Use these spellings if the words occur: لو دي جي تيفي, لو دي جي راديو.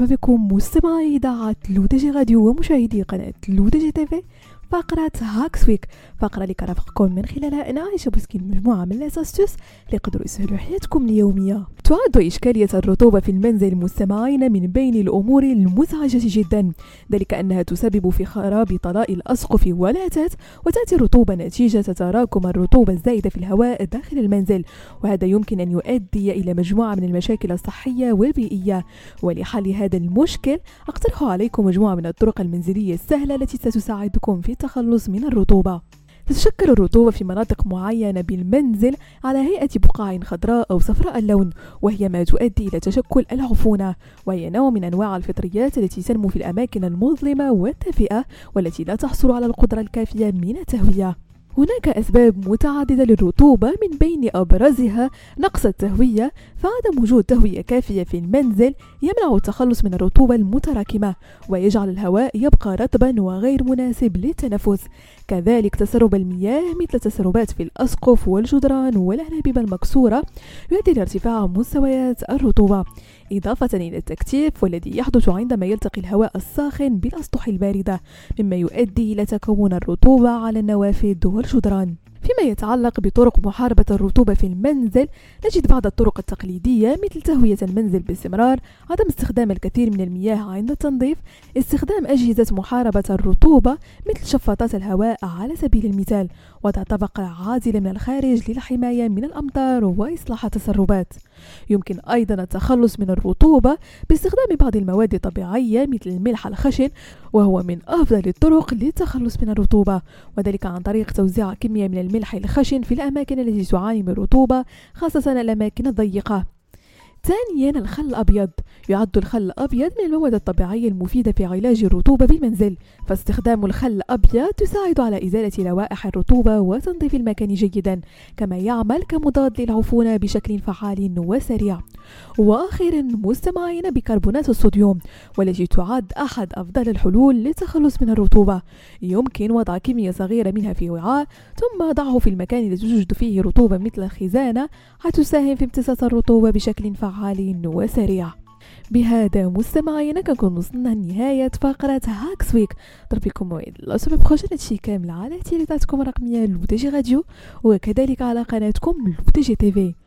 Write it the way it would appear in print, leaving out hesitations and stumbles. مرحبا بكم مستمعي إذاعة لو دي جي راديو ومشاهدي قناة لو دي جي تيفي. فقرة هاكس ويك، فقرة اللي كنرافقكم من خلالها أنا عايشة بوسكين مجموعة من الأساستوس اللي يقدروا يسهلوا حياتكم اليومية. تعد إشكالية الرطوبة في المنزل مستمعين من بين الأمور المزعجة جدا، ذلك أنها تسبب في خراب طلاء الأسقف والأثاث، وتأتي الرطوبة نتيجة تراكم الرطوبة الزائدة في الهواء داخل المنزل، وهذا يمكن أن يؤدي إلى مجموعة من المشاكل الصحية والبيئية. ولحل هذا المشكل أقترح عليكم مجموعة من الطرق المنزلية السهلة التي ستساعدكم في التخلص من الرطوبة. تتشكل الرطوبة في مناطق معينة بالمنزل على هيئة بقع خضراء أو صفراء اللون، وهي ما تؤدي إلى تشكل العفونة، وهي نوع من أنواع الفطريات التي تنمو في الأماكن المظلمة والدافئة والتي لا تحصل على القدرة الكافية من التهوية. هناك أسباب متعددة للرطوبة، من بين أبرزها نقص التهوية، فعدم وجود تهوية كافية في المنزل يمنع التخلص من الرطوبة المتراكمة ويجعل الهواء يبقى رطبا وغير مناسب للتنفس. كذلك تسرب المياه مثل تسربات في الأسقف والجدران والأنابيب المكسورة يؤدي لارتفاع مستويات الرطوبة، إضافة إلى التكتيف والذي يحدث عندما يلتقي الهواء الساخن بالأسطح الباردة، مما يؤدي إلى تكون الرطوبة على النوافذ والجدران. فيما يتعلق بطرق محاربة الرطوبة في المنزل، نجد بعض الطرق التقليدية مثل تهوية المنزل باستمرار، عدم استخدام الكثير من المياه عند التنظيف، استخدام أجهزة محاربة الرطوبة مثل شفاطات الهواء على سبيل المثال، وضع طبقة عازلة من الخارج للحماية من الأمطار وإصلاح التسربات. يمكن أيضا التخلص من الرطوبة باستخدام بعض المواد الطبيعية مثل الملح الخشن، وهو من أفضل الطرق للتخلص من الرطوبة، وذلك عن طريق توزيع كمية من الملح الخشن في الأماكن التي تعاني من الرطوبة، خاصة الأماكن الضيقة. ثانيا الخل الأبيض، يعد الخل الأبيض من المواد الطبيعية المفيدة في علاج الرطوبة بالمنزل، فاستخدام الخل الأبيض يساعد على إزالة لوائح الرطوبة وتنظيف المكان جيدا، كما يعمل كمضاد للعفونة بشكل فعال وسريع. وأخيرا مستمعين بكربونات الصوديوم، والتي تعد أحد أفضل الحلول للتخلص من الرطوبة. يمكن وضع كمية صغيرة منها في وعاء، ثم ضعه في المكان الذي توجد فيه رطوبة مثل الخزانة، حتساهم في امتصاص الرطوبة بشكل فعال وسريع. بهذا مستمعينا كنكون وصلنا لنهاية فقرة هاكس ويك. نضربكم موعد الأسبوع بخوشن هادشي كامل على تيليتاتكم الرقمية لو دي جي راديو، وكذلك على قناتكم لو دي جي تيفي.